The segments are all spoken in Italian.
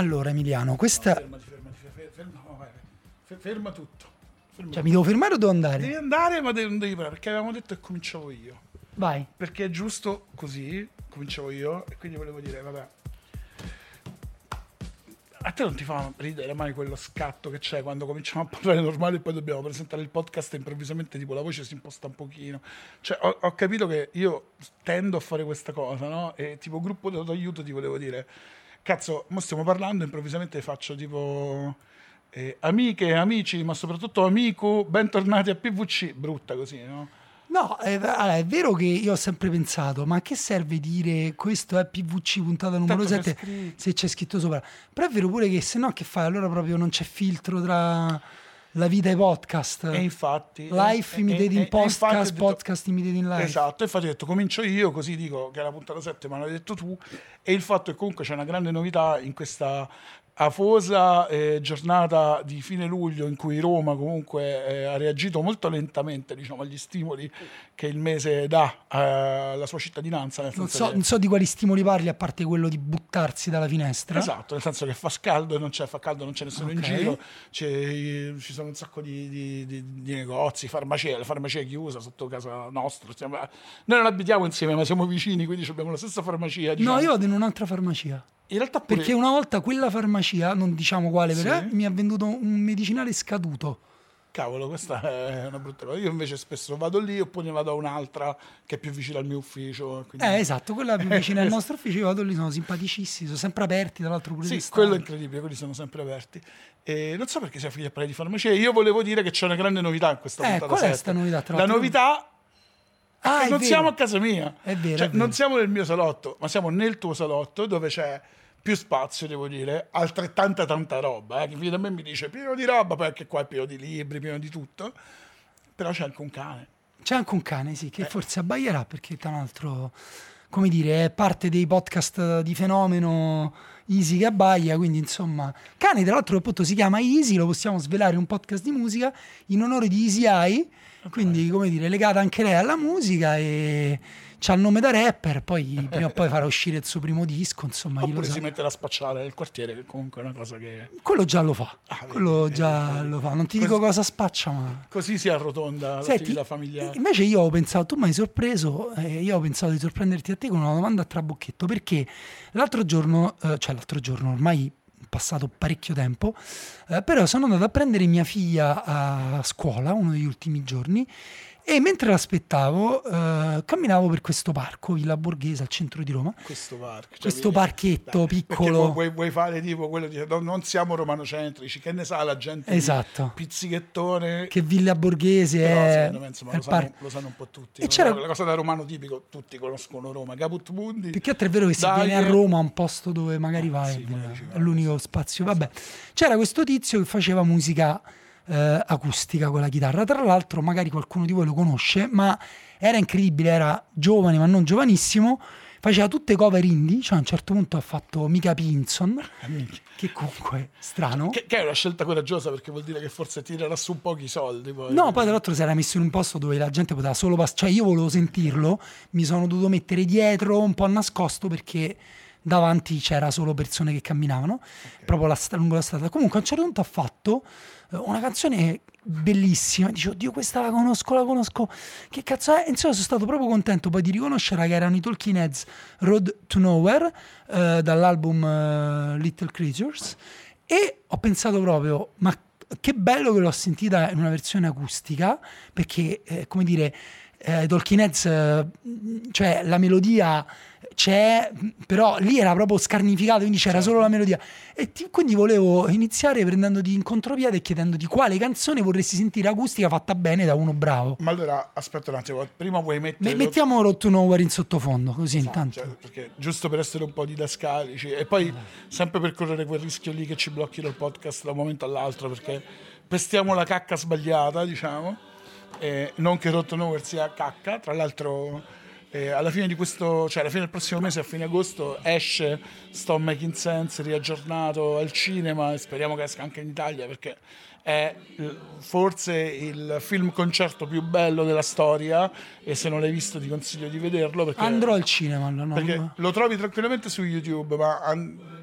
Allora Emiliano, questa... ferma tutto. Cioè mi devo fermare o devo andare? Devi andare, ma non devi parlare, perché avevamo detto che cominciavo io. Vai. Perché è giusto così, cominciavo io, e quindi volevo dire, vabbè, a te non ti fa ridere mai quello scatto che c'è quando cominciamo a parlare normale e poi dobbiamo presentare il podcast e improvvisamente tipo la voce si imposta un pochino? Cioè ho capito che io tendo a fare questa cosa, no? E tipo gruppo d'aiuto ti volevo dire, cazzo, mo stiamo parlando, improvvisamente faccio tipo... amiche e amici, ma soprattutto amico, bentornati a PVC, brutta così, no? No, allora, è vero che io ho sempre pensato, ma a che serve dire questo è PVC puntata numero 7 se c'è scritto sopra? Però è vero pure che se no che fai? Allora proprio non c'è filtro tra la vita e i podcast. E infatti... Life imitated in podcast, podcast imitated in life. Esatto, infatti ho detto comincio io, così dico che è la puntata 7 ma l'hai detto tu. E il fatto è comunque c'è una grande novità in questa... afosa giornata di fine luglio in cui Roma comunque ha reagito molto lentamente, diciamo, agli stimoli che il mese dà alla sua cittadinanza. Nel senso non so di quali stimoli parli, a parte quello di buttarsi dalla finestra. Esatto, nel senso che fa caldo, non c'è nessuno, okay, in giro, ci sono un sacco di negozi, farmacie, la farmacia è chiusa sotto casa nostra. Noi non abitiamo insieme, ma siamo vicini, quindi abbiamo la stessa farmacia. Diciamo. No, io vado in un'altra farmacia. In realtà pure... Perché una volta quella farmacia, non diciamo quale, sì, però mi ha venduto un medicinale scaduto. Cavolo, questa è una brutta cosa. Io invece spesso vado lì oppure ne vado a un'altra che è più vicina al mio ufficio. Quindi... esatto, quella più vicina al nostro ufficio. Io vado lì, sono simpaticissimi, sono sempre aperti, tra l'altro pure sì, quello è incredibile, quelli sono sempre aperti. E non so perché sia finita a parlare di farmacia. Io volevo dire che c'è una grande novità in questa puntata. Qual è questa novità? Tra l'altro? La novità... Ah, non siamo a casa mia, è vero, cioè, è vero. Non siamo nel mio salotto, ma siamo nel tuo salotto, dove c'è più spazio, devo dire, altrettanta tanta roba, che viene a me mi dice pieno di roba, poi anche qua è pieno di libri, pieno di tutto, però c'è anche un cane. C'è anche un cane, sì, che forse abbaierà, perché tra l'altro, come dire, è parte dei podcast di Fenomeno Easy che abbaia, quindi insomma, cane tra l'altro appunto si chiama Easy, lo possiamo svelare, un podcast di musica in onore di Easy Eye, okay, quindi come dire, legata anche lei alla musica e c'ha il nome da rapper, poi prima o poi farà uscire il suo primo disco, insomma. Oppure si metterà a spacciare nel quartiere, che comunque è una cosa che... Quello già lo fa, lo fa, non ti dico cosa spaccia, ma... Così si arrotonda. Senti, l'attività familiare. Invece io ho pensato, tu mi hai sorpreso, io ho pensato di sorprenderti a te con una domanda a trabocchetto, perché l'altro giorno, ormai passato parecchio tempo, però sono andato a prendere mia figlia a scuola, uno degli ultimi giorni, e mentre l'aspettavo camminavo per questo parco, Villa Borghese, al centro di Roma. Questo parchetto piccolo. Perché vuoi fare tipo quello di non siamo romanocentrici, che ne sa la gente, esatto, pizzichettone. Che Villa Borghese però, è... Secondo me, insomma, lo sanno un po' tutti. E c'era la cosa da romano tipico, tutti conoscono Roma. Caput Mundi. Perché è vero che si viene a Roma a un posto dove magari vai, sì, è l'unico spazio. Vabbè, c'era questo tizio che faceva musica acustica con la chitarra, tra l'altro magari qualcuno di voi lo conosce, ma era incredibile, era giovane ma non giovanissimo, faceva tutte cover indie, cioè a un certo punto ha fatto Mica Pinson, che comunque strano, che è una scelta coraggiosa perché vuol dire che forse tirerà su pochi soldi poi. No, poi tra l'altro si era messo in un posto dove la gente poteva solo passare, cioè io volevo sentirlo, mi sono dovuto mettere dietro un po' nascosto perché davanti c'era solo persone che camminavano, okay, proprio lungo la strada. Comunque a un certo punto ha fatto una canzone bellissima, dice oddio questa la conosco, che cazzo è? Insomma sono stato proprio contento poi di riconoscere che erano i Talking Heads, Road to Nowhere, dall'album Little Creatures, e ho pensato proprio ma che bello che l'ho sentita in una versione acustica, perché come dire, Talking Heads, cioè la melodia c'è, però lì era proprio scarnificato, quindi c'era solo la melodia, e quindi volevo iniziare prendendoti in contropiede e chiedendoti quale canzone vorresti sentire acustica fatta bene da uno bravo. Ma allora aspetta un attimo, prima vuoi mettere... mettiamo Road to Nowhere in sottofondo, così intanto, cioè, perché giusto per essere un po' didascalici e poi sempre per correre quel rischio lì che ci blocchino il podcast da un momento all'altro perché pestiamo la cacca sbagliata, diciamo. Non che Road to Nowhere sia cacca, tra l'altro alla fine di questo, cioè alla fine del prossimo mese, a fine agosto esce Stop Making Sense riaggiornato al cinema, e speriamo che esca anche in Italia perché è forse il film concerto più bello della storia e se non l'hai visto ti consiglio di vederlo perché andrò al cinema, perché lo trovi tranquillamente su YouTube, ma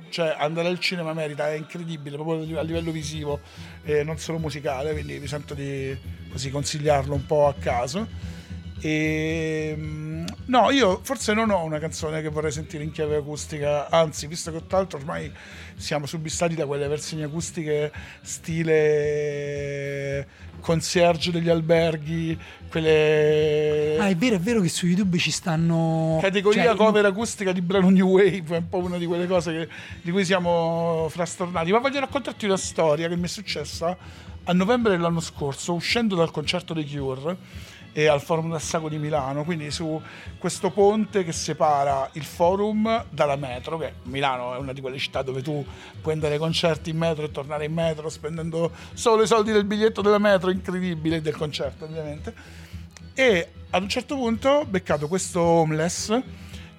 cioè andare al cinema merita, è incredibile proprio a livello visivo e non solo musicale, quindi mi sento di così consigliarlo un po' a caso. E no, io forse non ho una canzone che vorrei sentire in chiave acustica, anzi, visto che tutt'altro ormai siamo subissati da quelle versioni acustiche stile concierge degli alberghi, quelle... Ah, è vero che su YouTube ci stanno... Categoria, cioè, cover acustica di brano New Wave, è un po' una di quelle cose che, di cui siamo frastornati. Ma voglio raccontarti una storia che mi è successa a novembre dell'anno scorso, uscendo dal concerto dei Cure e al Forum d'Assago di Milano, quindi su questo ponte che separa il Forum dalla metro, che Milano è una di quelle città dove tu puoi andare ai concerti in metro e tornare in metro spendendo solo i soldi del biglietto della metro, incredibile, del concerto ovviamente. E ad un certo punto ho beccato questo homeless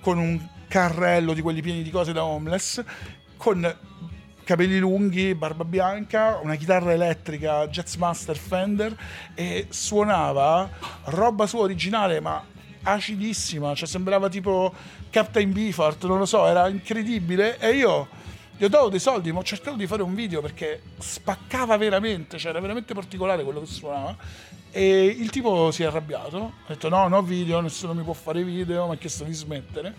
con un carrello di quelli pieni di cose da homeless, con capelli lunghi, barba bianca, una chitarra elettrica Jazz Master Fender, e suonava roba sua originale ma acidissima, cioè sembrava tipo Captain Beefheart, non lo so, era incredibile. E io gli ho dato dei soldi, ma ho cercato di fare un video perché spaccava veramente, cioè era veramente particolare quello che suonava. E il tipo si è arrabbiato, ha detto no video, nessuno mi può fare video, mi ha chiesto di smettere.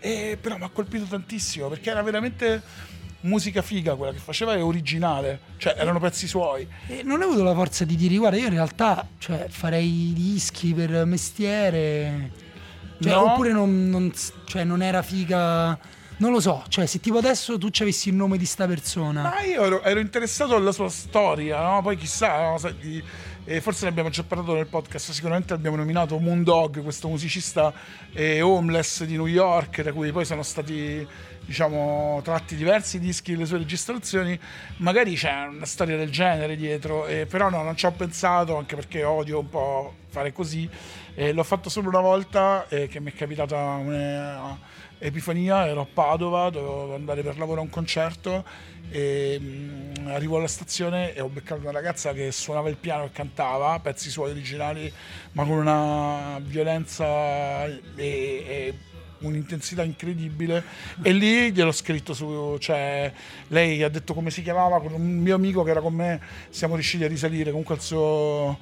E però mi ha colpito tantissimo perché era veramente musica figa quella che faceva, è originale, cioè erano pezzi suoi. E non ho avuto la forza di dire guarda, io in realtà, cioè, farei dischi per mestiere, cioè, no. Oppure cioè, non era figa, non lo so, cioè se tipo adesso tu ci avessi il nome di sta persona. Ma io ero interessato alla sua storia, no? Poi chissà, no? Forse ne abbiamo già parlato nel podcast, sicuramente abbiamo nominato Moondog, questo musicista homeless di New York, da cui poi sono stati, diciamo, tratti diversi dischi, le sue registrazioni. Magari c'è una storia del genere dietro, però no, non ci ho pensato, anche perché odio un po' fare così. L'ho fatto solo una volta, che mi è capitata un'epifania, ero a Padova, dovevo andare per lavoro a un concerto e arrivo alla stazione e ho beccato una ragazza che suonava il piano e cantava pezzi suoi originali, ma con una violenza e un'intensità incredibile. E lì gliel'ho scritto su, cioè lei ha detto come si chiamava, con un mio amico che era con me siamo riusciti a risalire comunque al suo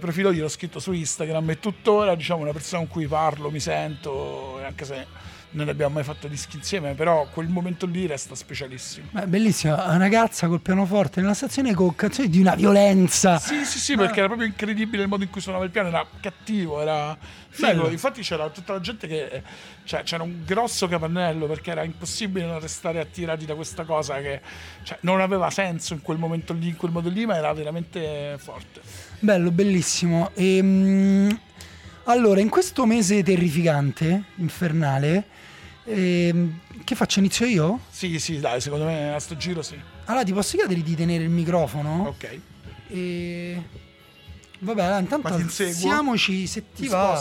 profilo, gliel'ho scritto su Instagram e tuttora, diciamo, una persona con cui parlo, mi sento, anche se non abbiamo mai fatto dischi insieme, però quel momento lì resta specialissimo. Beh, bellissima, una ragazza col pianoforte nella stazione con canzoni di una violenza. Sì, perché era proprio incredibile il modo in cui suonava il piano, era cattivo, era figo. Infatti c'era tutta la gente che, cioè, c'era un grosso capannello perché era impossibile non restare attirati da questa cosa che, cioè, non aveva senso in quel momento lì, in quel modo lì, ma era veramente forte. Bello, bellissimo. Allora, in questo mese terrificante, infernale, che faccio? Inizio io? Sì, dai, secondo me a sto giro sì. Allora ti posso chiedere di tenere il microfono? Ok. Vabbè, intanto alziamoci, se ti va.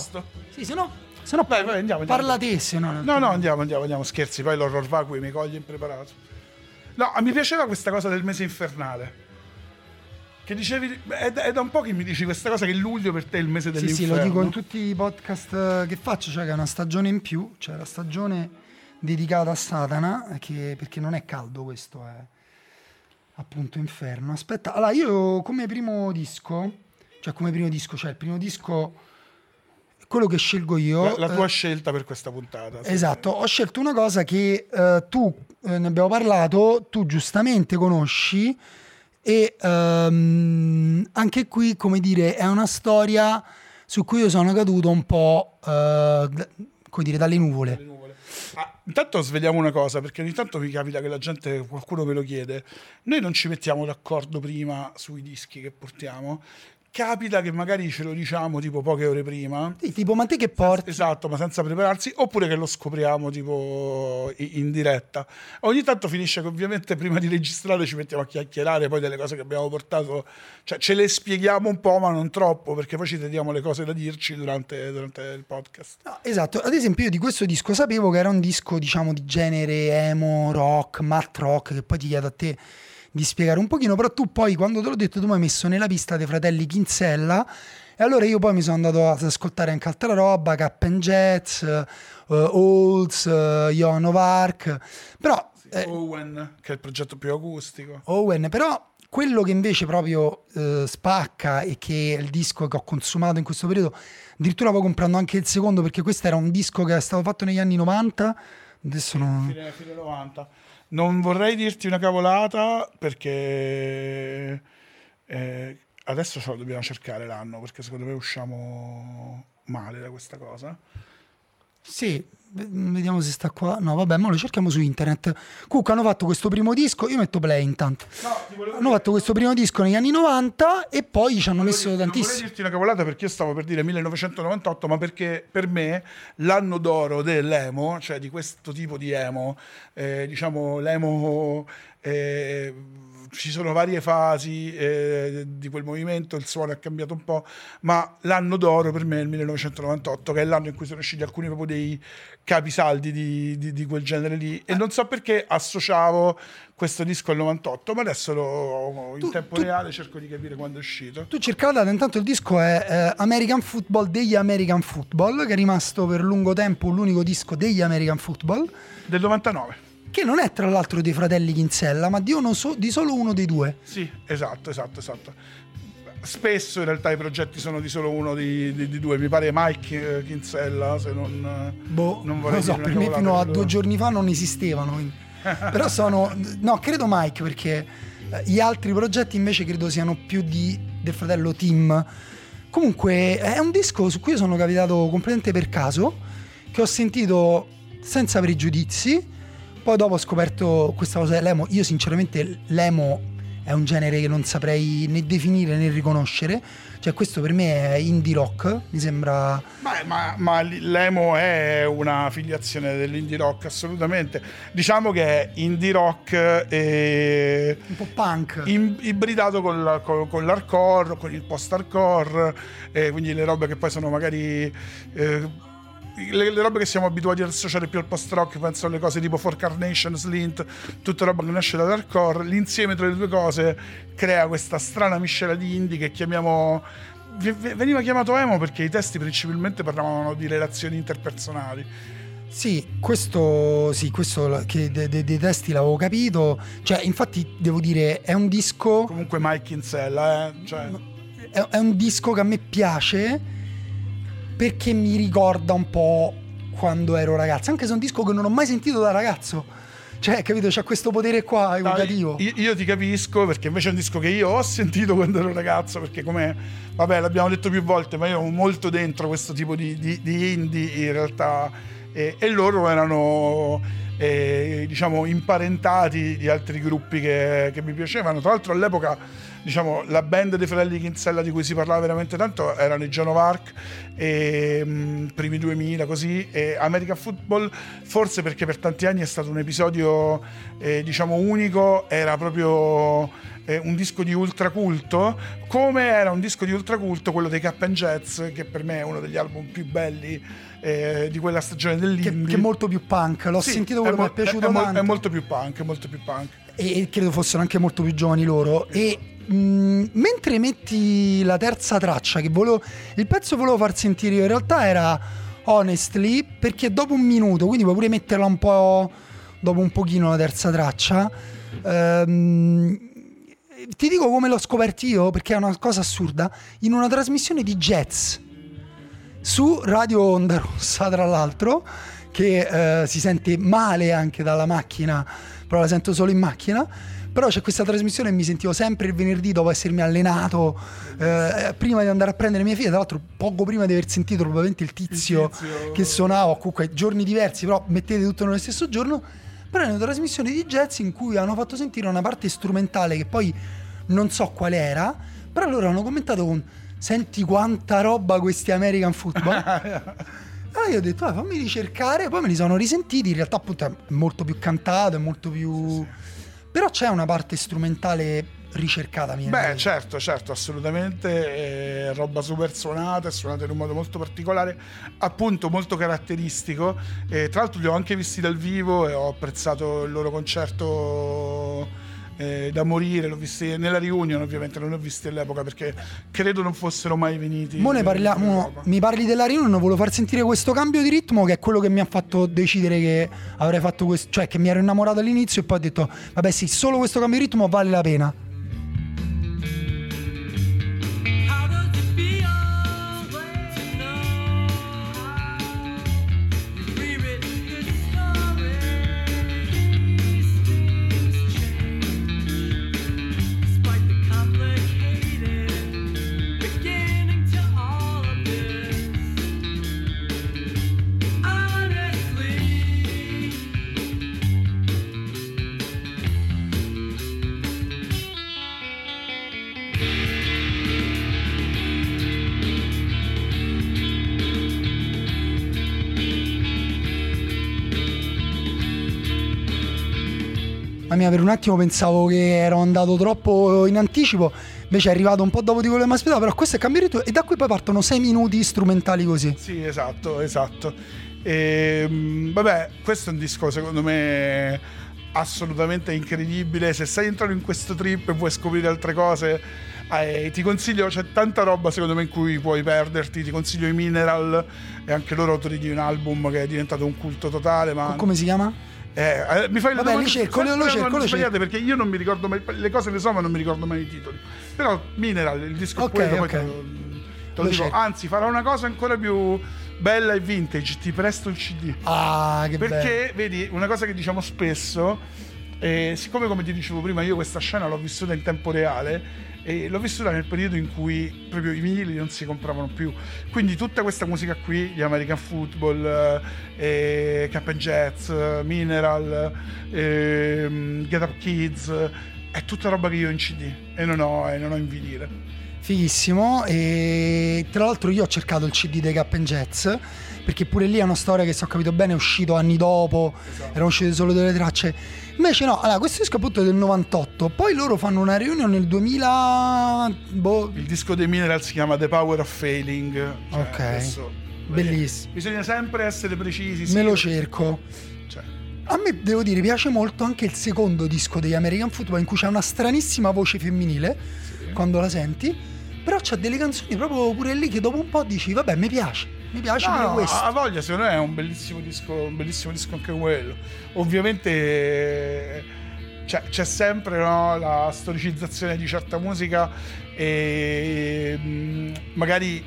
Sì, se no vai, andiamo. Parla te, se no. No, andiamo, scherzi, poi l'horror vacui mi coglie impreparato. No, mi piaceva questa cosa del mese infernale. Che dicevi, è da un po' che mi dici questa cosa che luglio per te è il mese dell'inferno. Sì, lo dico in tutti i podcast che faccio, cioè che è una stagione in più, cioè la stagione dedicata a Satana, che, perché non è caldo, questo è appunto inferno. Aspetta, allora io come primo disco, il primo disco, quello che scelgo io, la tua scelta per questa puntata. Esatto, ho scelto una cosa che tu ne abbiamo parlato, tu giustamente conosci. E anche qui, come dire, è una storia su cui io sono caduto un po' dalle nuvole. Ah, intanto svegliamo una cosa, perché ogni tanto mi capita che la gente, qualcuno me lo chiede, noi non ci mettiamo d'accordo prima sui dischi che portiamo. Capita che magari ce lo diciamo tipo poche ore prima, sì, tipo ma te che porti? Esatto, ma senza prepararsi, oppure che lo scopriamo tipo in diretta. Ogni tanto finisce che ovviamente prima di registrare ci mettiamo a chiacchierare poi delle cose che abbiamo portato, cioè ce le spieghiamo un po' ma non troppo, perché poi ci teniamo le cose da dirci durante il podcast. No, esatto, ad esempio io di questo disco sapevo che era un disco, diciamo, di genere emo, rock, math rock, che poi ti chiedo a te di spiegare un pochino, però tu poi quando te l'ho detto tu mi hai messo nella pista dei fratelli Kinsella e allora io poi mi sono andato ad ascoltare anche altra roba, Captain Jets, Olds, Joan of Arc, però sì, Owen, che è il progetto più acustico. Owen, però quello che invece proprio spacca e che è il disco che ho consumato in questo periodo, addirittura poi comprando anche il secondo, perché questo era un disco che è stato fatto negli anni 90, adesso non... fine 90. Non vorrei dirti una cavolata perché adesso ce lo dobbiamo cercare l'anno, perché secondo me usciamo male da questa cosa. Sì, vediamo se sta qua. No, vabbè, ma lo cerchiamo su internet. Comunque hanno fatto questo primo disco. Io metto play intanto. No, hanno fatto questo primo disco negli anni 90 e poi ci hanno messo tantissimo. Non vorrei dirti una cavolata perché io stavo per dire 1998, ma perché per me l'anno d'oro dell'emo, cioè di questo tipo di emo, diciamo l'emo, ci sono varie fasi di quel movimento, il suono è cambiato un po', ma l'anno d'oro per me è il 1998, che è l'anno in cui sono usciti alcuni proprio dei capisaldi di quel genere lì, e non so perché associavo questo disco al 98, ma adesso in tempo reale cerco di capire quando è uscito. Tu cercavi, intanto il disco è American Football degli American Football, che è rimasto per lungo tempo l'unico disco degli American Football del 99, che non è tra l'altro dei fratelli Kinsella, ma di solo uno dei due. Sì, esatto. Spesso in realtà i progetti sono di solo uno di due, mi pare Mike Kinsella, se non... non vorrei dire, per me fino a 2 giorni fa non esistevano, quindi. Però sono... No, credo Mike, perché gli altri progetti invece credo siano più del fratello Tim. Comunque è un disco su cui sono capitato completamente per caso, che ho sentito senza pregiudizi. Poi dopo ho scoperto questa cosa dell'emo. Io sinceramente l'emo è un genere che non saprei né definire né riconoscere, cioè questo per me è indie rock, mi sembra. Ma l'emo è una filiazione dell'indie rock, assolutamente, diciamo che è indie rock e... un po' punk ibridato con l'hardcore, con il post hardcore, quindi le robe che poi sono magari le robe che siamo abituati ad associare più al post-rock, penso alle cose tipo Forcarnation, Slint, tutta roba che nasce dall'hardcore. L'insieme tra le due cose crea questa strana miscela di indie che chiamiamo... Veniva chiamato emo perché i testi principalmente parlavano di relazioni interpersonali. Questo che dei testi l'avevo capito. Cioè, infatti, devo dire, è un disco... Comunque Mike Kinsella, È un disco che a me piace... perché mi ricorda un po' quando ero ragazzo, anche se è un disco che non ho mai sentito da ragazzo, cioè, capito, c'ha questo potere qua evocativo. Io ti capisco, perché invece è un disco che io ho sentito quando ero ragazzo, perché come, vabbè, l'abbiamo detto più volte, ma io ero molto dentro questo tipo di indie in realtà, e loro erano diciamo imparentati di altri gruppi che mi piacevano. Tra l'altro all'epoca, diciamo, la band dei fratelli Kinsella di cui si parlava veramente tanto erano i Genovark, primi 2000 così, e American Football, forse perché per tanti anni è stato un episodio diciamo unico, era proprio un disco di ultraculto, come era un disco di ultraculto quello dei Captain Jazz, che per me è uno degli album più belli di quella stagione dell'indie, che è molto più punk, l'ho sentito, quello mi è piaciuto tanto, è molto più punk e credo fossero anche molto più giovani loro. E mentre metti la terza traccia, che il pezzo volevo far sentire io in realtà era Honestly, perché dopo un minuto, quindi puoi pure metterla un po' dopo un pochino la terza traccia. Ti dico come l'ho scoperto io, perché è una cosa assurda, in una trasmissione di jazz su Radio Onda Rossa, tra l'altro, che si sente male anche dalla macchina, però la sento solo in macchina. Però c'è questa trasmissione e mi sentivo sempre il venerdì dopo essermi allenato, prima di andare a prendere mia figlia, tra l'altro poco prima di aver sentito probabilmente il tizio che suonava, comunque giorni diversi, però mettete tutto nello stesso giorno. Però è una trasmissione di jazz in cui hanno fatto sentire una parte strumentale che poi non so qual era, però loro hanno commentato con "senti quanta roba questi American Football". Allora io ho detto fammi ricercare, poi me li sono risentiti, in realtà appunto è molto più cantato, è molto più... Sì. Però c'è una parte strumentale ricercata, mia. Beh, certo, assolutamente, roba super suonata in un modo molto particolare, appunto molto caratteristico. Tra l'altro li ho anche visti dal vivo e ho apprezzato il loro concerto da morire, l'ho visti nella reunion, ovviamente non li ho visti all'epoca perché credo non fossero mai veniti. Mo ne parliamo, mi parli della reunion, volevo far sentire questo cambio di ritmo che è quello che mi ha fatto decidere che avrei fatto questo, cioè che mi ero innamorato all'inizio e poi ho detto vabbè sì, solo questo cambio di ritmo vale la pena. Per un attimo pensavo che ero andato troppo in anticipo, invece è arrivato un po' dopo di quello che mi aspettavo, però questo è cambiato e da qui poi partono 6 minuti strumentali così. Sì, esatto. E, vabbè, questo è un disco secondo me assolutamente incredibile, se sei entrato in questo trip e vuoi scoprire altre cose, ti consiglio, c'è tanta roba secondo me in cui puoi perderti, ti consiglio i Mineral e anche loro autori di un album che è diventato un culto totale. Ma come si chiama? Mi fai le domande, lo cerco. Perché io non mi ricordo mai le cose, le so, ma non mi ricordo mai i titoli. Però Mineral, il disco okay, quello, okay. Te lo dico, anzi farò una cosa ancora più bella e vintage, ti presto il CD. Ah, che perché bello. Vedi, una cosa che diciamo spesso, siccome come ti dicevo prima io questa scena l'ho vissuta in tempo reale e l'ho vissuta nel periodo in cui proprio i vinili non si compravano più, quindi tutta questa musica qui, gli American Football, Cap'n Jazz, Mineral, Get Up Kids, è tutta roba che io ho in CD e non ho in vinile. Fighissimo. E tra l'altro io ho cercato il CD dei Cap'n Jazz perché pure lì è una storia che, se ho capito bene, è uscito anni dopo, esatto. Erano uscite solo delle tracce. Invece no, allora questo disco appunto è del 98, poi loro fanno una reunion nel 2000, Il disco dei Mineral si chiama The Power of Failing, cioè, ok, adesso, bellissimo. Bisogna sempre essere precisi. Sì. Me lo cerco. Cioè. A me, devo dire, piace molto anche il secondo disco degli American Football, in cui c'è una stranissima voce femminile, sì. Quando la senti, però c'ha delle canzoni proprio pure lì che dopo un po' dici vabbè, mi piace no, pure questo. Ha voglia, secondo me è un bellissimo disco anche quello. Ovviamente c'è sempre, no, la storicizzazione di certa musica e magari,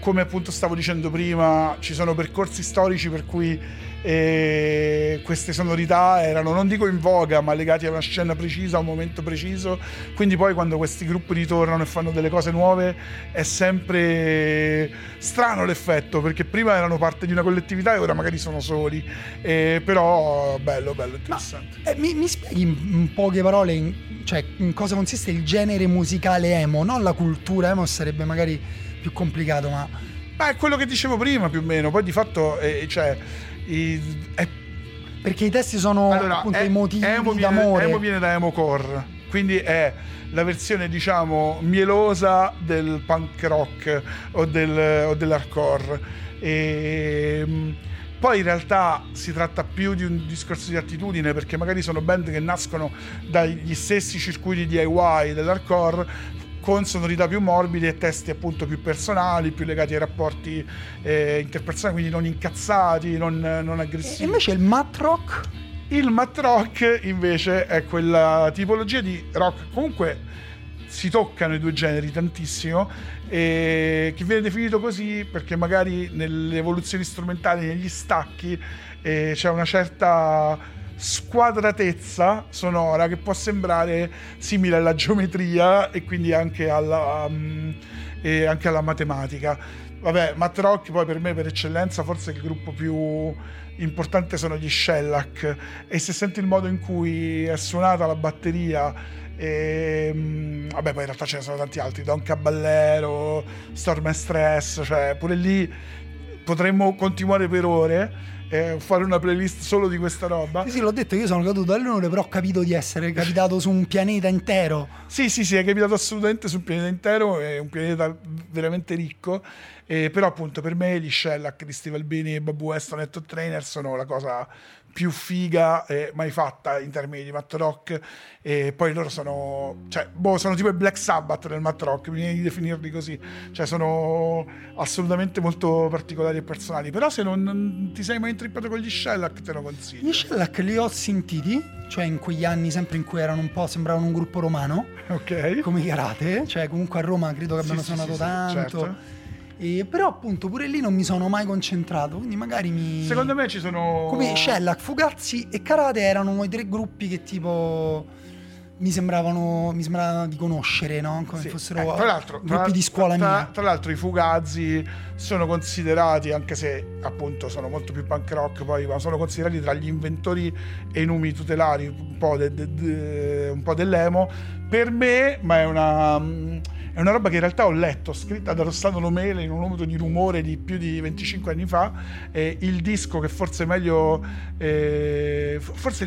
come appunto stavo dicendo prima, ci sono percorsi storici per cui queste sonorità erano, non dico in voga, ma legati a una scena precisa, a un momento preciso, quindi poi quando questi gruppi ritornano e fanno delle cose nuove è sempre strano l'effetto, perché prima erano parte di una collettività e ora magari sono soli, però bello interessante. Ma, mi spieghi in poche parole in cosa consiste il genere musicale emo, non la cultura emo, sarebbe magari più complicato, ma è quello che dicevo prima più o meno, poi di fatto perché i testi sono emotivi, d'amore. Emo viene da emo core, quindi è la versione diciamo mielosa del punk rock o dell'hardcore, e poi in realtà si tratta più di un discorso di attitudine, perché magari sono band che nascono dagli stessi circuiti DIY dell'hardcore, con sonorità più morbide e testi appunto più personali, più legati ai rapporti interpersonali, quindi non incazzati, non aggressivi. E invece il mat rock invece è quella tipologia di rock, comunque si toccano i due generi tantissimo, e che viene definito così perché magari nelle evoluzioni strumentali, negli stacchi, c'è una certa squadratezza sonora che può sembrare simile alla geometria e quindi anche alla matematica. Vabbè, Matt Rock poi per me per eccellenza, forse il gruppo più importante sono gli Shellac, e se senti il modo in cui è suonata la batteria, vabbè, poi in realtà ce ne sono tanti altri, Don Caballero, Storm and Stress, cioè pure lì potremmo continuare per ore. fare una playlist solo di questa roba. Sì, l'ho detto, io sono caduto dall'onore, però ho capito di essere capitato su un pianeta intero. Sì, è capitato assolutamente su un pianeta intero, è un pianeta veramente ricco. Però appunto per me gli Shellac di Steve Albini, Bob Weston e Todd Trainer sono la cosa più figa mai fatta in termini di math rock, e poi loro sono, cioè, sono tipo il Black Sabbath del math rock, mi viene di definirli così, cioè sono assolutamente molto particolari e personali. Però se non ti sei mai intrippato con gli Shellac, te lo consiglio. Gli Shellac li ho sentiti, cioè in quegli anni sempre in cui erano un po', sembravano un gruppo romano, ok, come Karate, cioè comunque a Roma credo che abbiano suonato tanto, certo. Però appunto pure lì non mi sono mai concentrato, quindi magari mi... Secondo me ci sono... Come Shellac, Fugazi e Karate erano i tre gruppi che tipo mi sembravano di conoscere, no? Come sì, fossero gruppi di scuola mia. Tra l'altro i Fugazi sono considerati, anche se appunto sono molto più punk rock poi, ma sono considerati tra gli inventori e i numi tutelari un po' dell'emo per me, ma è una roba che in realtà ho letto, scritta da Rossano Lomele in un numero di Rumore di più di 25 anni fa, il disco che forse il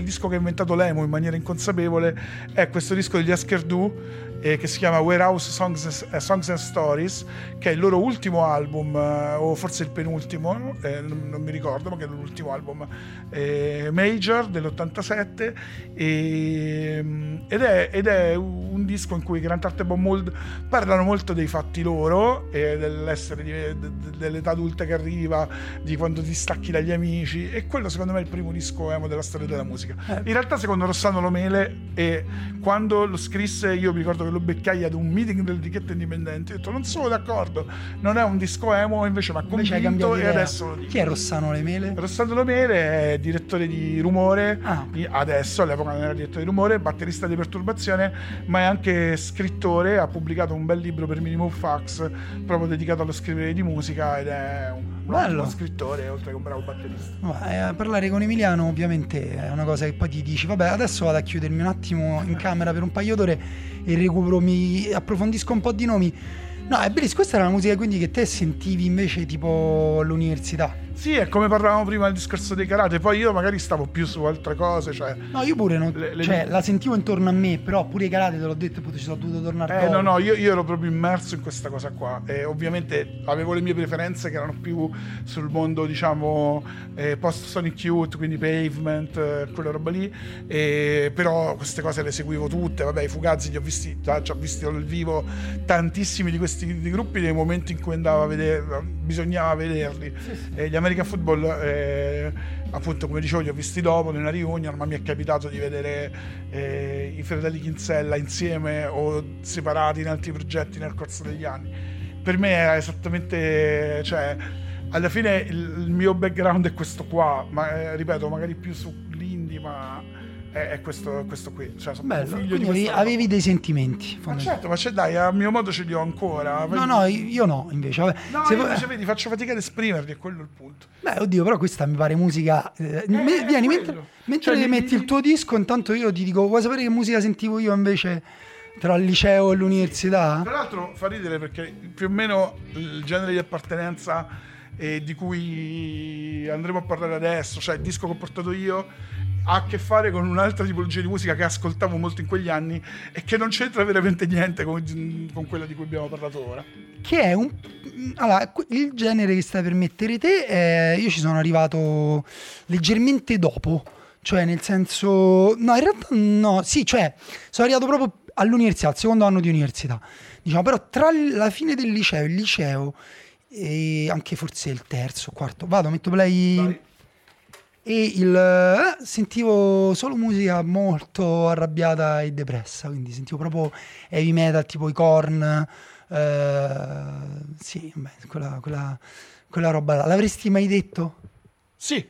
disco che ha inventato l'emo in maniera inconsapevole è questo disco degli Asker Du, che si chiama Warehouse Songs and Stories, che è il loro ultimo album, o forse il penultimo, non mi ricordo, ma che è l'ultimo album major dell'87, ed è un disco in cui Grant Hart e Bob Mould parlano molto dei fatti loro, dell'essere dell'età adulta che arriva, di quando ti stacchi dagli amici, e quello secondo me è il primo disco emo della storia della musica. In realtà secondo Rossano Lomele, e quando lo scrisse io mi ricordo che lo beccai ad un meeting dell'etichetta indipendente, ho detto non sono d'accordo, non è un disco emo, invece mi ha convinto e adesso lo dico. Chi è Rossano Lomele? Rossano Lomele è direttore di Rumore, adesso, all'epoca non era direttore di Rumore, batterista di Perturbazione, ma è anche scrittore, ha pubblicato un bel libro per Minimum Fax proprio dedicato allo scrivere di musica, ed è un scrittore oltre che un bravo batterista. Parlare con Emiliano ovviamente è una cosa che poi ti dici vabbè adesso vado a chiudermi un attimo in camera per un paio d'ore e recupero, mi approfondisco un po' di nomi. No, è bellissimo, questa era una musica quindi che te sentivi invece tipo all'università. Sì, è come parlavamo prima del discorso dei Karate, poi io magari stavo più su altre cose, cioè... No, io pure non, cioè, la sentivo intorno a me, però pure i Karate, te l'ho detto, poi ci sono dovuto tornare dopo. No, io ero proprio immerso in questa cosa qua, ovviamente avevo le mie preferenze che erano più sul mondo, diciamo, post Sonic Youth, quindi Pavement, quella roba lì, però queste cose le seguivo tutte. Vabbè, i Fugazi li ho visti, ci ho visti dal vivo tantissimi di questi gruppi nei momenti in cui andavo a vedere, bisognava vederli. Sì. Gli American Football, appunto come dicevo, li ho visti dopo nella reunion, ma mi è capitato di vedere i fratelli Kinsella insieme o separati in altri progetti nel corso degli anni. Per me era esattamente, cioè alla fine il mio background è questo qua, ma ripeto, magari più sull'indie, ma è questo qui, cioè, figlio di questo. Avevi dei sentimenti, ma certo, ma dai, a mio modo ce li ho ancora. No, io no invece. Vabbè. No, invece vedi, faccio fatica ad esprimerli, è quello il punto. Beh, oddio, però questa mi pare musica. Vieni, mentre cioè, metti il tuo disco, intanto io ti dico, vuoi sapere che musica sentivo io invece tra il liceo e l'università? Tra l'altro fa ridere perché più o meno il genere di appartenenza di cui andremo a parlare adesso, cioè il disco che ho portato io, ha a che fare con un'altra tipologia di musica che ascoltavo molto in quegli anni e che non c'entra veramente niente con quella di cui abbiamo parlato ora, che è allora, il genere che stai per mettere te io ci sono arrivato leggermente dopo, cioè nel senso sono arrivato proprio all'università, al secondo anno di università, diciamo, però tra la fine del liceo e il liceo e anche forse il terzo, quarto, metto play. Dai. E sentivo solo musica molto arrabbiata e depressa, quindi sentivo proprio heavy metal tipo i Korn, quella roba là. L'avresti mai detto? Sì.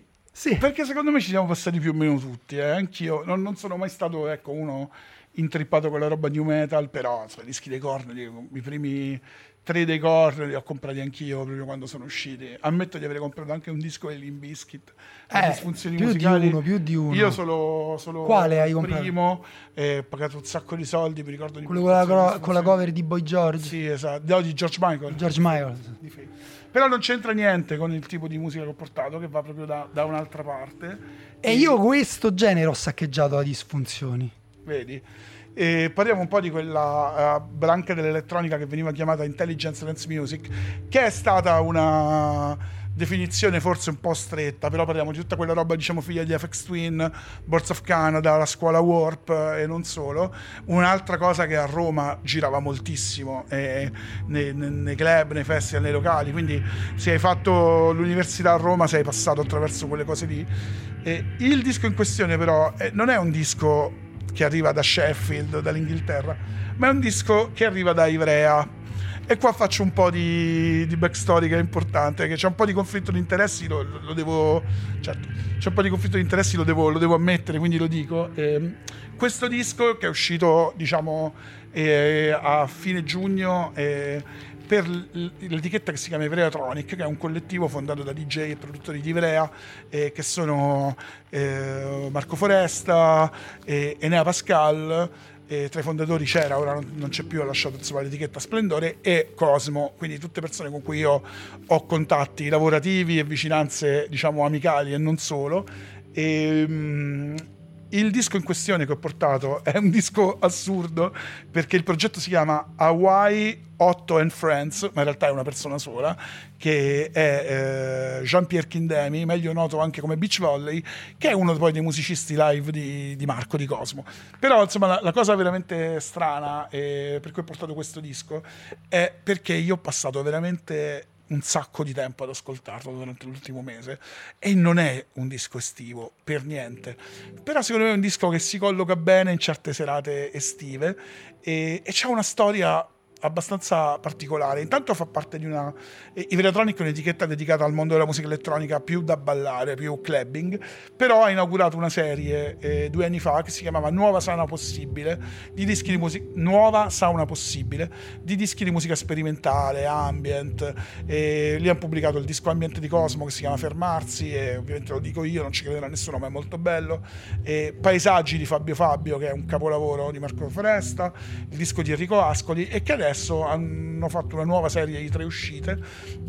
Perché secondo me ci siamo passati più o meno tutti, anch'io non sono mai stato uno intrippato con la roba new metal, però i dischi dei Korn, i primi 3 dei Korn li ho comprati anch'io proprio quando sono usciti. Ammetto di aver comprato anche un disco dei Limp Bizkit per disfunzioni musicali. Più di uno. Io solo quale hai comprato? Primo, ho pagato un sacco di soldi, mi ricordo di quello con la cover di Boy George. Sì, esatto, di George Michael. però non c'entra niente con il tipo di musica che ho portato, che va proprio da un'altra parte. E io questo genere ho saccheggiato la disfunzioni. Vedi? E parliamo un po' di quella branca dell'elettronica che veniva chiamata Intelligence Dance Music, che è stata una definizione forse un po' stretta, però parliamo di tutta quella roba, diciamo, figlia di Aphex Twin, Birds of Canada, la scuola Warp e non solo. Un'altra cosa che a Roma girava moltissimo nei club, nei festival, nei locali, quindi se hai fatto l'università a Roma sei passato attraverso quelle cose lì. E il disco in questione però non è un disco che arriva da Sheffield, dall'Inghilterra, ma è un disco che arriva da Ivrea. E qua faccio un po' di backstory che è importante, che c'è un po' di conflitto di interessi, lo devo, certo, c'è un po' di conflitto di interessi, lo devo ammettere, quindi lo dico. Questo disco, che è uscito, diciamo, a fine giugno, per l'etichetta che si chiama Vrea Tronic, che è un collettivo fondato da DJ e produttori di Ivrea, che sono Marco Foresta, Enea Pascal. Tra i fondatori c'era, ora non c'è più, ha lasciato insomma l'etichetta Splendore, e Cosmo, quindi tutte persone con cui io ho contatti lavorativi e vicinanze, diciamo, amicali e non solo. Il disco in questione che ho portato è un disco assurdo, perché il progetto si chiama Hawaii Otto and Friends, ma in realtà è una persona sola, che è Jean-Pierre Quindemi, meglio noto anche come Beach Volley, che è uno poi dei musicisti live di Marco, di Cosmo. Però insomma la cosa veramente strana per cui ho portato questo disco è perché io ho passato veramente un sacco di tempo ad ascoltarlo durante l'ultimo mese, e non è un disco estivo per niente, però secondo me è un disco che si colloca bene in certe serate estive, e c'è una storia abbastanza particolare. Intanto fa parte di una Vrea Tronic è un'etichetta dedicata al mondo della musica elettronica, più da ballare, più clubbing, però ha inaugurato una serie 2 anni fa che si chiamava Nuova Sauna Possibile, di dischi di musica sperimentale, ambient. Lì hanno pubblicato il disco ambient di Cosmo che si chiama Fermarsi, e ovviamente lo dico io, non ci crederà nessuno, ma è molto bello. Paesaggi di Fabio, che è un capolavoro di Marco Foresta, il disco di Enrico Ascoli, e che adesso hanno fatto una nuova serie di 3 uscite,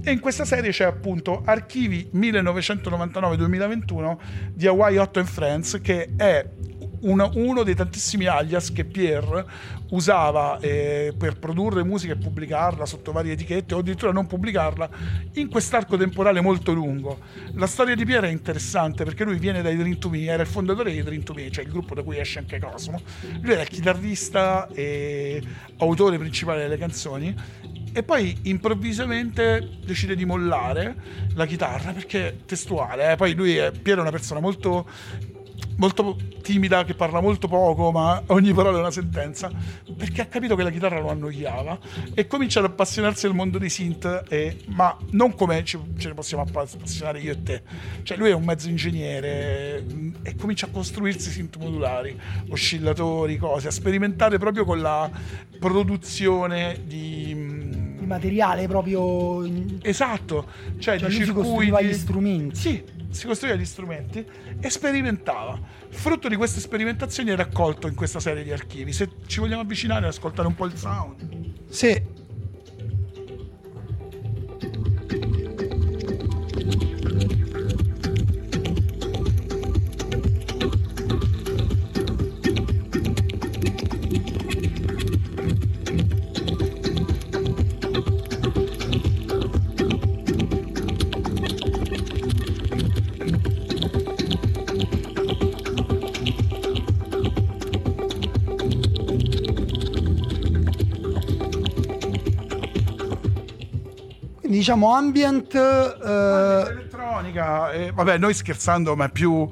e in questa serie c'è appunto Archivi 1999-2021 di Hawaii Otto and Friends, che è uno dei tantissimi alias che Pierre usava per produrre musica e pubblicarla sotto varie etichette, o addirittura non pubblicarla, in quest'arco temporale molto lungo. La storia di Pierre è interessante perché lui viene dai Dream 2, era il fondatore dei Dream 2, cioè il gruppo da cui esce anche Cosmo. Lui era chitarrista e autore principale delle canzoni, e poi improvvisamente decide di mollare la chitarra, perché testuale, poi Pierre è una persona molto timida, che parla molto poco, ma ogni parola è una sentenza, perché ha capito che la chitarra lo annoiava, e comincia ad appassionarsi al mondo dei synth, ma non come ce ne possiamo appassionare io e te, cioè lui è un mezzo ingegnere, e comincia a costruirsi synth modulari, oscillatori, cose, a sperimentare proprio con la produzione di materiale proprio, esatto, cioè di circuiti, gli strumenti, sì, si costruiva gli strumenti e sperimentava. Frutto di queste sperimentazioni è raccolto in questa serie di archivi. Se ci vogliamo avvicinare ad ascoltare un po' il sound. Sì. Diciamo ambient elettronica, vabbè, noi scherzando, ma è più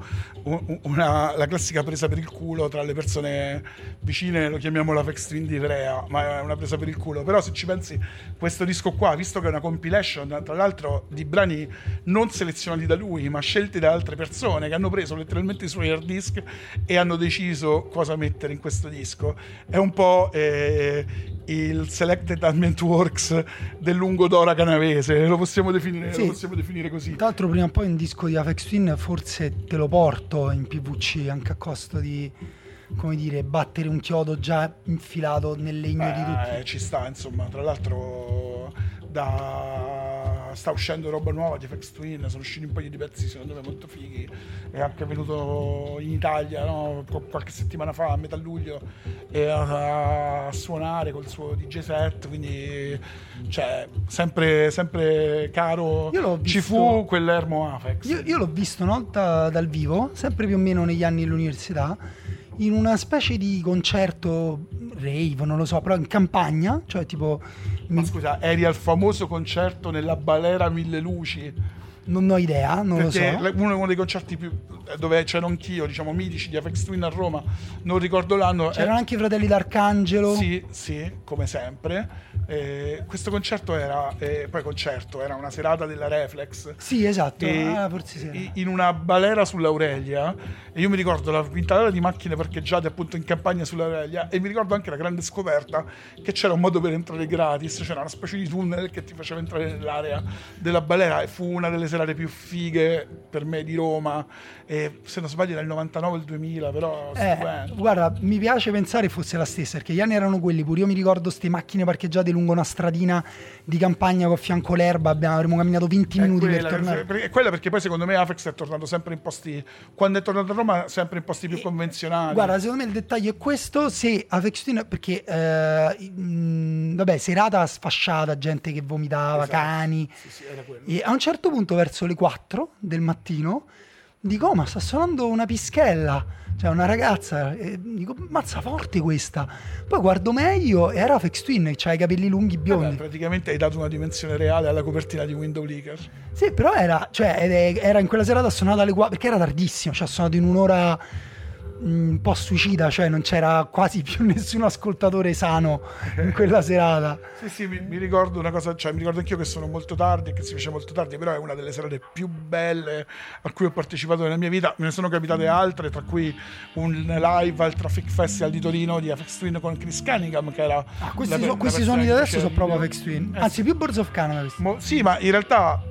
la classica presa per il culo tra le persone vicine, lo chiamiamo la Aphex Twin di Ivrea, ma è una presa per il culo. Però se ci pensi, questo disco qua, visto che è una compilation tra l'altro di brani non selezionati da lui ma scelti da altre persone che hanno preso letteralmente i suoi hard disk e hanno deciso cosa mettere in questo disco, è un po' il Selected Ambient Works del lungo d'ora canavese, lo possiamo definire così. Tra l'altro prima o poi un disco di Aphex Twin forse te lo porto in PVC, anche a costo di, come dire, battere un chiodo già infilato nel legno di tutti. Ci sta, insomma, tra l'altro da sta uscendo roba nuova di Aphex Twin, sono usciti un paio di pezzi secondo me molto fighi, è anche venuto in Italia, no? Qualche settimana fa, a metà luglio, a suonare col suo DJ set, quindi cioè, sempre caro. Ci fu quell'ermo Aphex. Io l'ho visto una volta dal vivo, sempre più o meno negli anni dell'università, in una specie di concerto rave, non lo so, però in campagna, cioè tipo... Ma scusa, eri al famoso concerto nella Balera Mille Luci? Non ho idea, non lo so. Uno dei concerti più dove c'ero anch'io, diciamo mitici, di Aphex Twin a Roma, non ricordo l'anno. C'erano anche i fratelli d'Arcangelo. Sì, come sempre. Questo concerto era era una serata della Reflex. Sì, esatto. Forse sì. In una balera sull'Aurelia. E io mi ricordo la quintadella di macchine parcheggiate appunto in campagna sull'Aurelia. E mi ricordo anche la grande scoperta che c'era un modo per entrare gratis. C'era una specie di tunnel che ti faceva entrare nell'area della balera. E fu una delle serate più fighe per me di Roma, e se non sbaglio nel 99 il 2000, però guarda, mi piace pensare fosse la stessa, perché gli anni erano quelli pure. Io mi ricordo ste macchine parcheggiate lungo una stradina di campagna con fianco l'erba, avremmo camminato 20 minuti per tornare. È quella, perché poi secondo me Aphex è tornato sempre in posti, quando è tornato a Roma, sempre in posti più convenzionali. Guarda, secondo me il dettaglio è questo, se Aphex Twin, perché vabbè, serata sfasciata, gente che vomitava, esatto, cani, sì, era quello. E a un certo punto verso le 4 del mattino dico, ma sta suonando una pischella, cioè una ragazza, e dico, mazza forte questa. Poi guardo meglio, era Aphex Twin, c'ha i capelli lunghi biondi. Praticamente hai dato una dimensione reale alla copertina di Window Leaker. Sì, però era in quella serata suonata alle 4, perché era tardissimo, cioè ha suonato in un'ora un po' suicida, cioè non c'era quasi più nessuno ascoltatore sano in quella serata. Sì, mi ricordo una cosa, cioè mi ricordo anch'io che sono molto tardi e che si fece molto tardi, però è una delle serate più belle a cui ho partecipato nella mia vita. Me ne sono capitate altre, tra cui un live al Traffic Festival di Torino di Aphex Twin con Chris Cunningham, che era... questi suoni di adesso sono proprio Aphex Twin, anzi più Birds of Canada. Sì, ma in realtà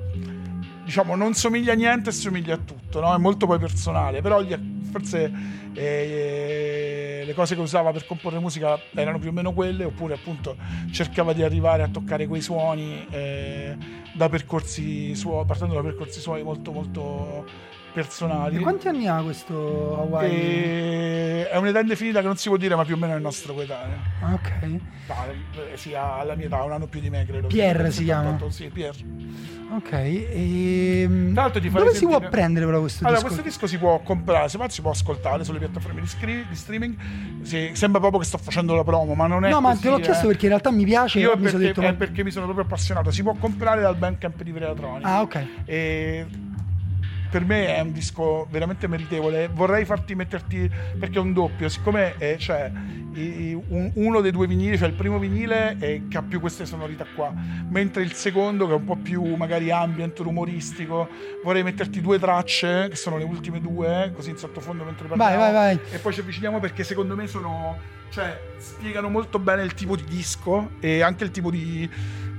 diciamo non somiglia a niente e somiglia a tutto, no? È molto poi personale, però forse... E le cose che usava per comporre musica erano più o meno quelle, oppure appunto cercava di arrivare a toccare quei suoni partendo da percorsi suoi molto molto personali. E quanti anni ha questo Hawaii? È un'età indefinita che non si può dire, ma più o meno è il nostro coetaneo. Ok. Sia alla mia età, un anno più di me, credo. Pierre si chiama? Sì, Pierre. Ok, dove si può prendere però questo disco? Allora, questo disco si può comprare, si può ascoltare sulle piattaforme di streaming. Sì, sembra proprio che sto facendo la promo, ma non è... No, così, ma te l'ho chiesto perché in realtà mi piace. Io perché mi sono proprio appassionato. Si può comprare dal Bandcamp di Vrea Tronic. Ah, ok. E per me è un disco veramente meritevole. Vorrei metterti, perché è un doppio, siccome c'è uno dei due vinili, cioè il primo vinile che ha più queste sonorità qua, mentre il secondo, che è un po' più magari ambient, rumoristico, vorrei metterti due tracce che sono le ultime due, così in sottofondo mentre parliamo. Vai. E poi ci avviciniamo, perché secondo me spiegano molto bene il tipo di disco e anche il tipo di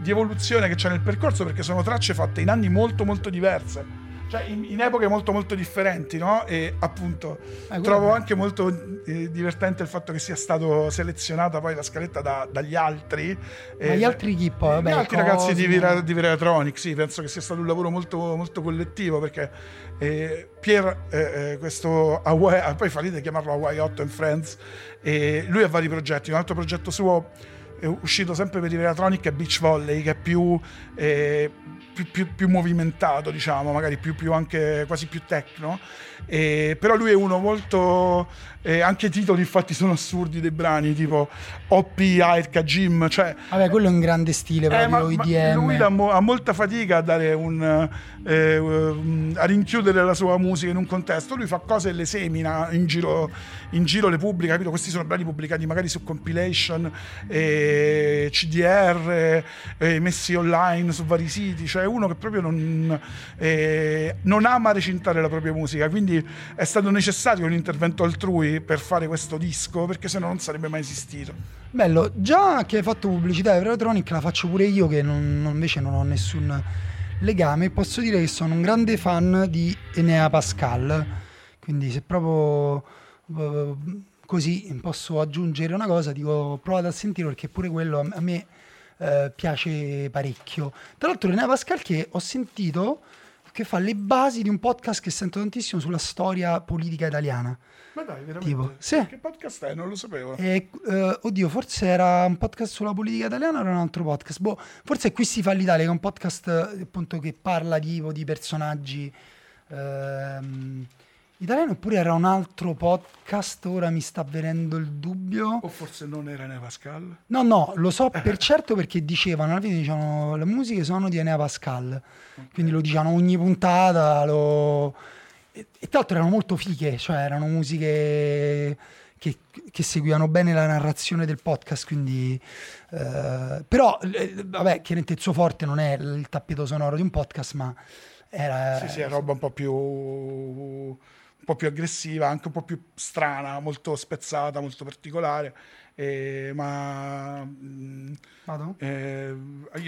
evoluzione che c'è nel percorso, perché sono tracce fatte in anni molto molto diverse. Cioè in epoche molto molto differenti, no? E appunto trovo anche molto divertente il fatto che sia stato selezionata poi la scaletta dagli altri. Ma gli altri chi poi? Vabbè, gli altri ragazzi di Vrea Tronic, sì, penso che sia stato un lavoro molto molto collettivo, perché Pierre, questo Hawaii, poi farete chiamarlo Hawaii 8 and Friends, lui ha vari progetti. Un altro progetto suo è uscito sempre per i Vrea Tronic è Beach Volley, che è più movimentato, diciamo, magari più anche quasi più techno, però lui è uno molto anche i titoli infatti sono assurdi dei brani, tipo OP Airca Gym, cioè vabbè, quello è un grande stile proprio IDM. Lui ha molta fatica a dare a rinchiudere la sua musica in un contesto. Lui fa cose e le semina in giro, le pubblica, capito? Questi sono brani pubblicati magari su compilation, CDR, messi online su vari siti, cioè uno che proprio non ama recintare la propria musica, quindi è stato necessario un intervento altrui per fare questo disco, perché sennò non sarebbe mai esistito. Bello, già che hai fatto pubblicità di Vrea Tronic, la faccio pure io, che invece non ho nessun legame. Posso dire che sono un grande fan di Enea Pascal, quindi se proprio così posso aggiungere una cosa, dico prova a sentirlo, perché pure quello a me piace parecchio. Tra l'altro Enea Pascal, che ho sentito che fa le basi di un podcast che sento tantissimo sulla storia politica italiana. Ma dai, veramente? Tipo, sì. Che podcast è? Non lo sapevo. Oddio, forse era un podcast sulla politica italiana o era un altro podcast? Boh, forse Qui si fa l'Italia, che è un podcast appunto che parla tipo di personaggi italiani, oppure era un altro podcast, ora mi sta venendo il dubbio. O forse non era Enea Pascal? No, no, lo so per certo perché dicevano, alla fine dicevano, le musiche sono di Enea Pascal. Okay. Quindi lo dicevano ogni puntata, e tra l'altro erano molto fighe, cioè erano musiche che seguivano bene la narrazione del podcast, quindi però vabbè, chiaramente il suo forte non è il tappeto sonoro di un podcast, ma era sì, roba un po' più aggressiva, anche un po' più strana, molto spezzata, molto particolare. Io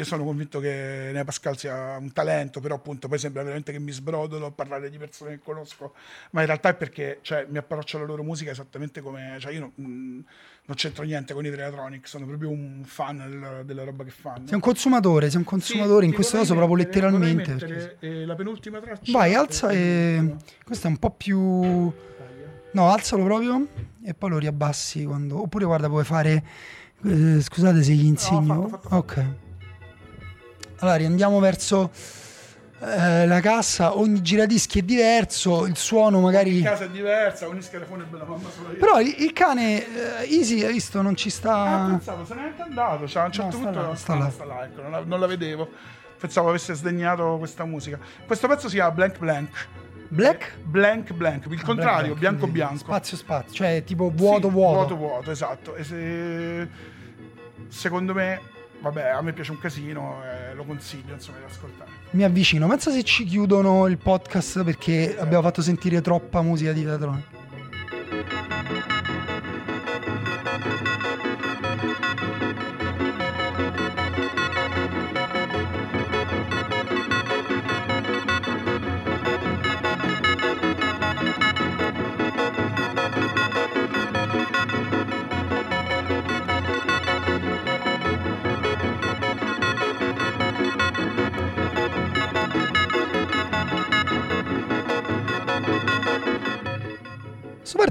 sono convinto che Enea Pascal sia un talento, però appunto poi sembra veramente che mi sbrodolo a parlare di persone che conosco, ma in realtà è perché, cioè, mi approccio alla loro musica esattamente come, cioè, io non c'entro niente con i Vrea Tronic, sono proprio un fan della roba che fanno. Sei un consumatore sì, in questo caso proprio letteralmente. La penultima traccia, vai, alza questa è un po' più... No, alzalo proprio e poi lo riabbassi quando... Oppure guarda, puoi fare... scusate se gli insegno. No, fatto. Ok. Allora, riandiamo verso la cassa. Ogni giradischi è diverso, il suono magari... Ogni casa è diversa, ogni scarafone è bella mamma solo io. Però il cane, Easy, hai visto, non ci sta... pensavo, se n'è andato, cioè a un certo punto... Sta là. Ecco, non la vedevo. Pensavo avesse sdegnato questa musica. Questo pezzo si chiama Blank Blank. Blank Blank, il contrario, bianco bianco, spazio, cioè tipo vuoto, esatto. E secondo me, vabbè, a me piace un casino, lo consiglio insomma di ascoltare. Mi avvicino, pensa se ci chiudono il podcast perché abbiamo fatto sentire troppa musica di Vrea.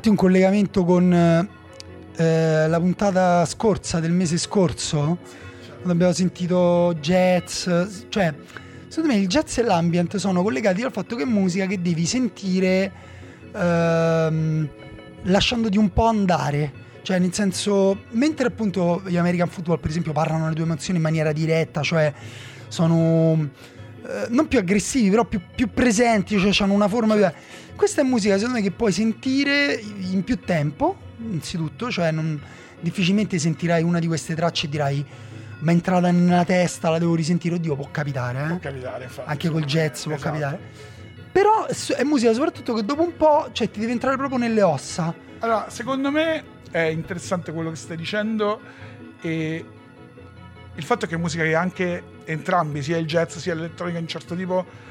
Un collegamento con la puntata scorsa del mese scorso, quando abbiamo sentito jazz, cioè secondo me il jazz e l'ambient sono collegati al fatto che è musica che devi sentire lasciandoti un po' andare, cioè nel senso, mentre appunto gli American Football per esempio parlano le tue emozioni in maniera diretta, cioè sono... non più aggressivi, però più presenti, cioè hanno una forma più... Questa è musica secondo me che puoi sentire in più tempo, innanzitutto, cioè difficilmente sentirai una di queste tracce e dirai ma è entrata nella testa, la devo risentire, oddio, può capitare, eh? Può capitare, infatti, anche col jazz può capitare. Però è musica soprattutto che dopo un po', cioè, ti deve entrare proprio nelle ossa. Allora, secondo me è interessante quello che stai dicendo, e il fatto è che è musica che anche entrambi, sia il jazz sia l'elettronica in un certo tipo,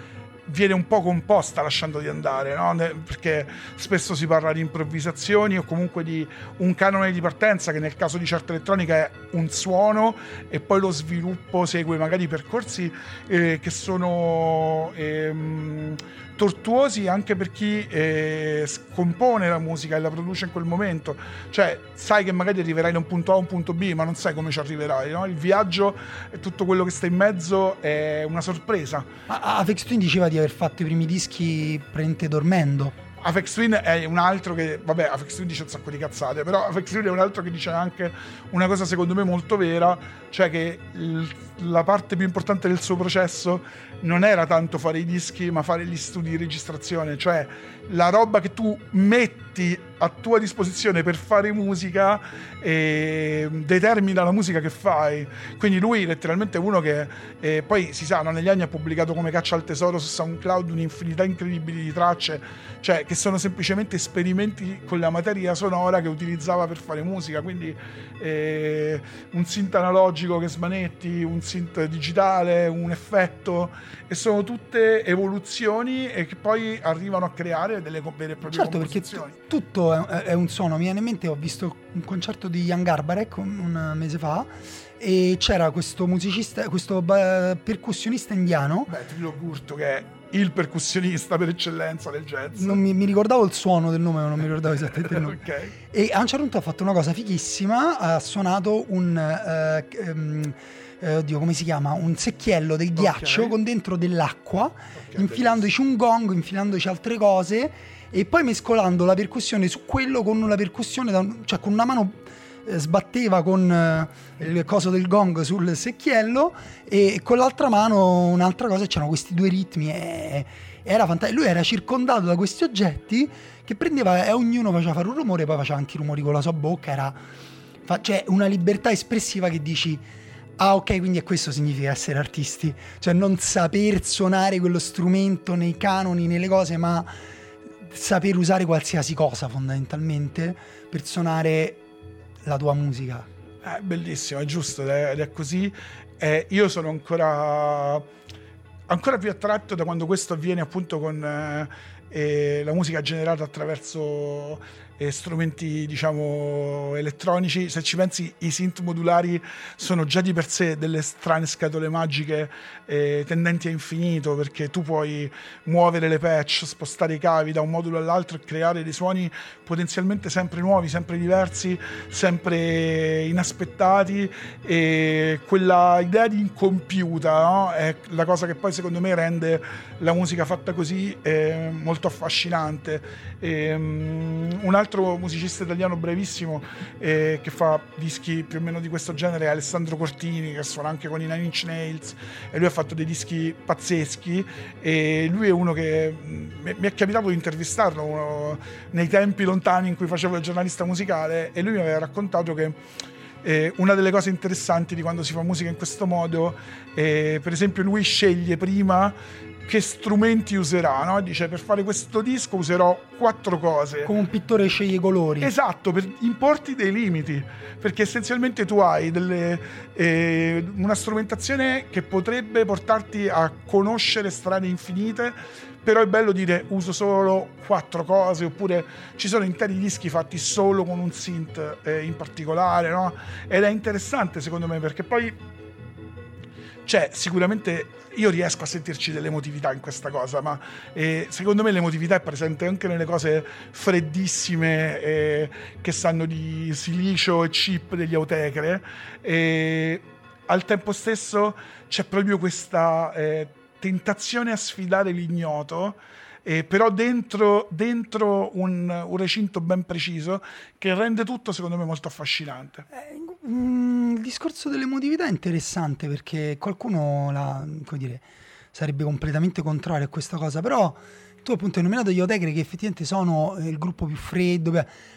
viene un po' composta lasciandoti andare, no? Perché spesso si parla di improvvisazioni o comunque di un canone di partenza che nel caso di certa elettronica è un suono e poi lo sviluppo segue magari percorsi che sono tortuosi anche per chi compone la musica e la produce in quel momento, cioè sai che magari arriverai da un punto A a un punto B, ma non sai come ci arriverai, no? Il viaggio e tutto quello che sta in mezzo è una sorpresa. Aphex Twin diceva di aver fatto i primi dischi praticamente dormendo. Aphex Twin è un altro che, vabbè, Aphex Twin dice un sacco di cazzate, però Aphex Twin è un altro che dice anche una cosa secondo me molto vera, cioè che la parte più importante del suo processo non era tanto fare i dischi, ma fare gli studi di registrazione, cioè la roba che tu metti a tua disposizione per fare musica determina la musica che fai. Quindi lui letteralmente è uno che poi si sa, no, negli anni ha pubblicato come Caccia al Tesoro su SoundCloud un'infinità incredibile di tracce, cioè che sono semplicemente esperimenti con la materia sonora che utilizzava per fare musica, quindi un synth analogico che smanetti, un synth digitale, un effetto, e sono tutte evoluzioni e che poi arrivano a creare delle vere e proprie composizioni. Certo, perché tutto quello è un suono. Mi viene in mente, ho visto un concerto di Jan Garbarek un mese fa e c'era questo musicista, questo percussionista indiano. Beh, Trilo Curto, che è il percussionista per eccellenza del jazz. Non mi ricordavo il suono del nome, ma non mi ricordavo esattamente il nome. Okay. E a un certo punto ha fatto una cosa fighissima, ha suonato un... oddio, come si chiama? Un secchiello del ghiaccio, okay, con dentro dell'acqua, okay, infilandoci un gong, infilandoci altre cose e poi mescolando la percussione su quello con una percussione, cioè con una mano sbatteva con il coso del gong sul secchiello e con l'altra mano un'altra cosa, c'erano questi due ritmi e era fantastico. Lui era circondato da questi oggetti che prendeva e ognuno faceva fare un rumore, poi faceva anche i rumori con la sua bocca, era cioè una libertà espressiva che dici: ah, ok, quindi questo significa essere artisti, cioè non saper suonare quello strumento nei canoni, nelle cose, ma saper usare qualsiasi cosa fondamentalmente per suonare la tua musica. È bellissimo, è giusto, ed è così. Io sono ancora più attratto da quando questo avviene appunto con la musica generata attraverso strumenti, diciamo, elettronici. Se ci pensi, i synth modulari sono già di per sé delle strane scatole magiche tendenti a infinito, perché tu puoi muovere le patch, spostare i cavi da un modulo all'altro e creare dei suoni potenzialmente sempre nuovi, sempre diversi, sempre inaspettati, e quella idea di incompiuta, no? È la cosa che poi secondo me rende la musica fatta così molto affascinante. Un altro musicista italiano brevissimo che fa dischi più o meno di questo genere è Alessandro Cortini, che suona anche con i Nine Inch Nails, e lui ha fatto dei dischi pazzeschi. E lui è uno che mi è capitato di intervistarlo nei tempi lontani in cui facevo il giornalista musicale, e lui mi aveva raccontato che una delle cose interessanti di quando si fa musica in questo modo, per esempio, lui sceglie prima che strumenti userà, no? Dice: per fare questo disco userò 4 cose. Come un pittore sceglie i colori. Esatto, per importi dei limiti, perché essenzialmente tu hai una strumentazione che potrebbe portarti a conoscere strade infinite, però è bello dire uso solo 4 cose, oppure ci sono interi dischi fatti solo con un synth in particolare, no? Ed è interessante secondo me, perché poi cioè, sicuramente io riesco a sentirci dell'emotività in questa cosa, ma secondo me l'emotività è presente anche nelle cose freddissime che sanno di silicio e chip degli Autecre. Al tempo stesso c'è proprio questa tentazione a sfidare l'ignoto, però dentro un recinto ben preciso, che rende tutto secondo me molto affascinante. Il discorso dell'emotività è interessante, perché qualcuno sarebbe completamente contrario a questa cosa, però tu appunto hai nominato gli Autecre, che effettivamente sono il gruppo più freddo,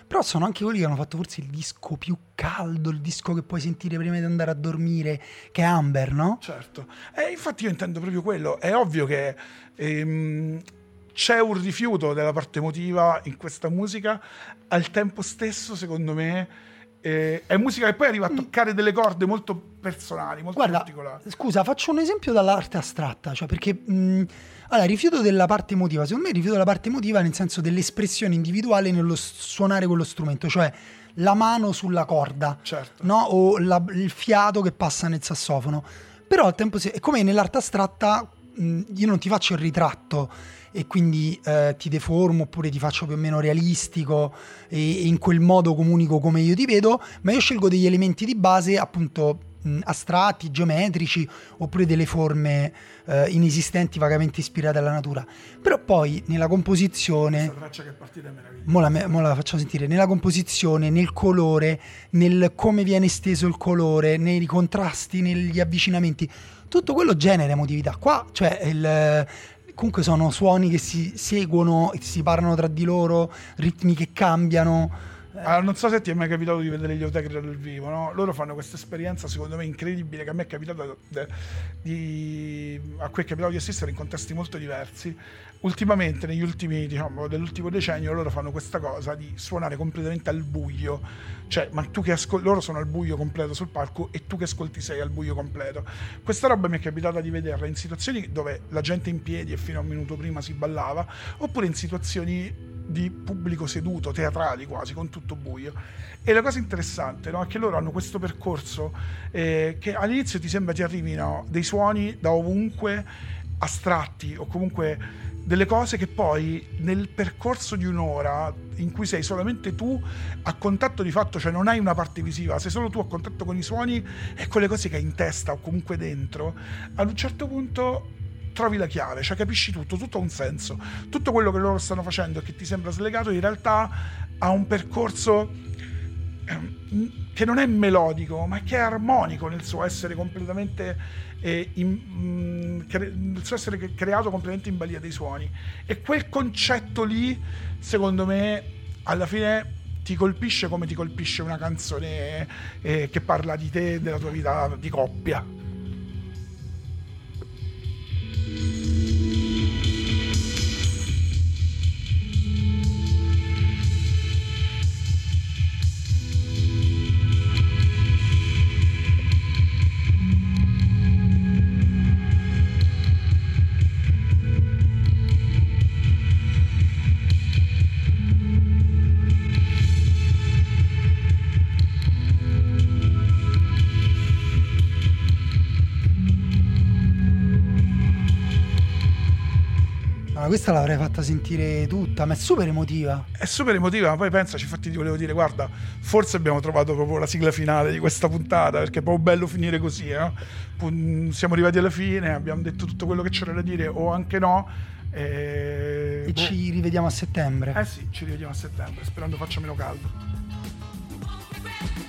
però sono anche quelli che hanno fatto forse il disco più caldo, il disco che puoi sentire prima di andare a dormire, che è Amber, no? Certo, infatti io intendo proprio quello. È ovvio che c'è un rifiuto della parte emotiva in questa musica. Al tempo stesso, secondo me, è musica che poi arriva a toccare delle corde molto personali, molto particolari. Scusa, faccio un esempio dall'arte astratta, cioè perché rifiuto della parte emotiva. Secondo me rifiuto della parte emotiva nel senso dell'espressione individuale nello suonare quello strumento, cioè la mano sulla corda, certo, no? O il fiato che passa nel sassofono. Però al tempo stesso, come nell'arte astratta, io non ti faccio il ritratto e quindi ti deformo oppure ti faccio più o meno realistico e in quel modo comunico come io ti vedo, ma io scelgo degli elementi di base appunto astratti, geometrici, oppure delle forme inesistenti vagamente ispirate alla natura. Però poi nella composizione, questa traccia che è partita è meravigliosa, mo la facciamo sentire, nella composizione, nel colore, nel come viene esteso il colore, nei contrasti, negli avvicinamenti, tutto quello genera emotività. Qua cioè comunque sono suoni che si seguono, si parlano tra di loro, ritmi che cambiano. Allora, non so se ti è mai capitato di vedere gli Otegra dal vivo, no? Loro fanno questa esperienza secondo me incredibile, che a me è capitato a cui è capitato di assistere in contesti molto diversi. Ultimamente, negli ultimi, diciamo, dell'ultimo decennio, loro fanno questa cosa di suonare completamente al buio, cioè, ma tu che loro sono al buio completo sul palco e tu che ascolti sei al buio completo. Questa roba mi è capitata di vederla in situazioni dove la gente in piedi e fino a un minuto prima si ballava, oppure in situazioni di pubblico seduto, teatrali quasi, con tutto buio. E la cosa interessante, no, è che loro hanno questo percorso che all'inizio ti sembra ti arrivino dei suoni da ovunque, astratti o comunque delle cose che poi nel percorso di un'ora in cui sei solamente tu a contatto di fatto, cioè non hai una parte visiva, sei solo tu a contatto con i suoni e con le cose che hai in testa o comunque dentro, ad un certo punto trovi la chiave, cioè capisci tutto, tutto ha un senso, tutto quello che loro stanno facendo e che ti sembra slegato in realtà ha un percorso che non è melodico ma che è armonico nel suo essere completamente nel suo essere creato completamente in balia dei suoni. E quel concetto lì secondo me alla fine ti colpisce come ti colpisce una canzone che parla di te, della tua vita di coppia. Questa l'avrei fatta sentire tutta, ma è super emotiva. È super emotiva, ma poi pensaci, infatti ti volevo dire, guarda, forse abbiamo trovato proprio la sigla finale di questa puntata, perché è proprio bello finire così, no? Siamo arrivati alla fine, abbiamo detto tutto quello che c'era da dire, o anche no. E ci rivediamo a settembre. Eh sì, ci rivediamo a settembre, sperando faccia meno caldo.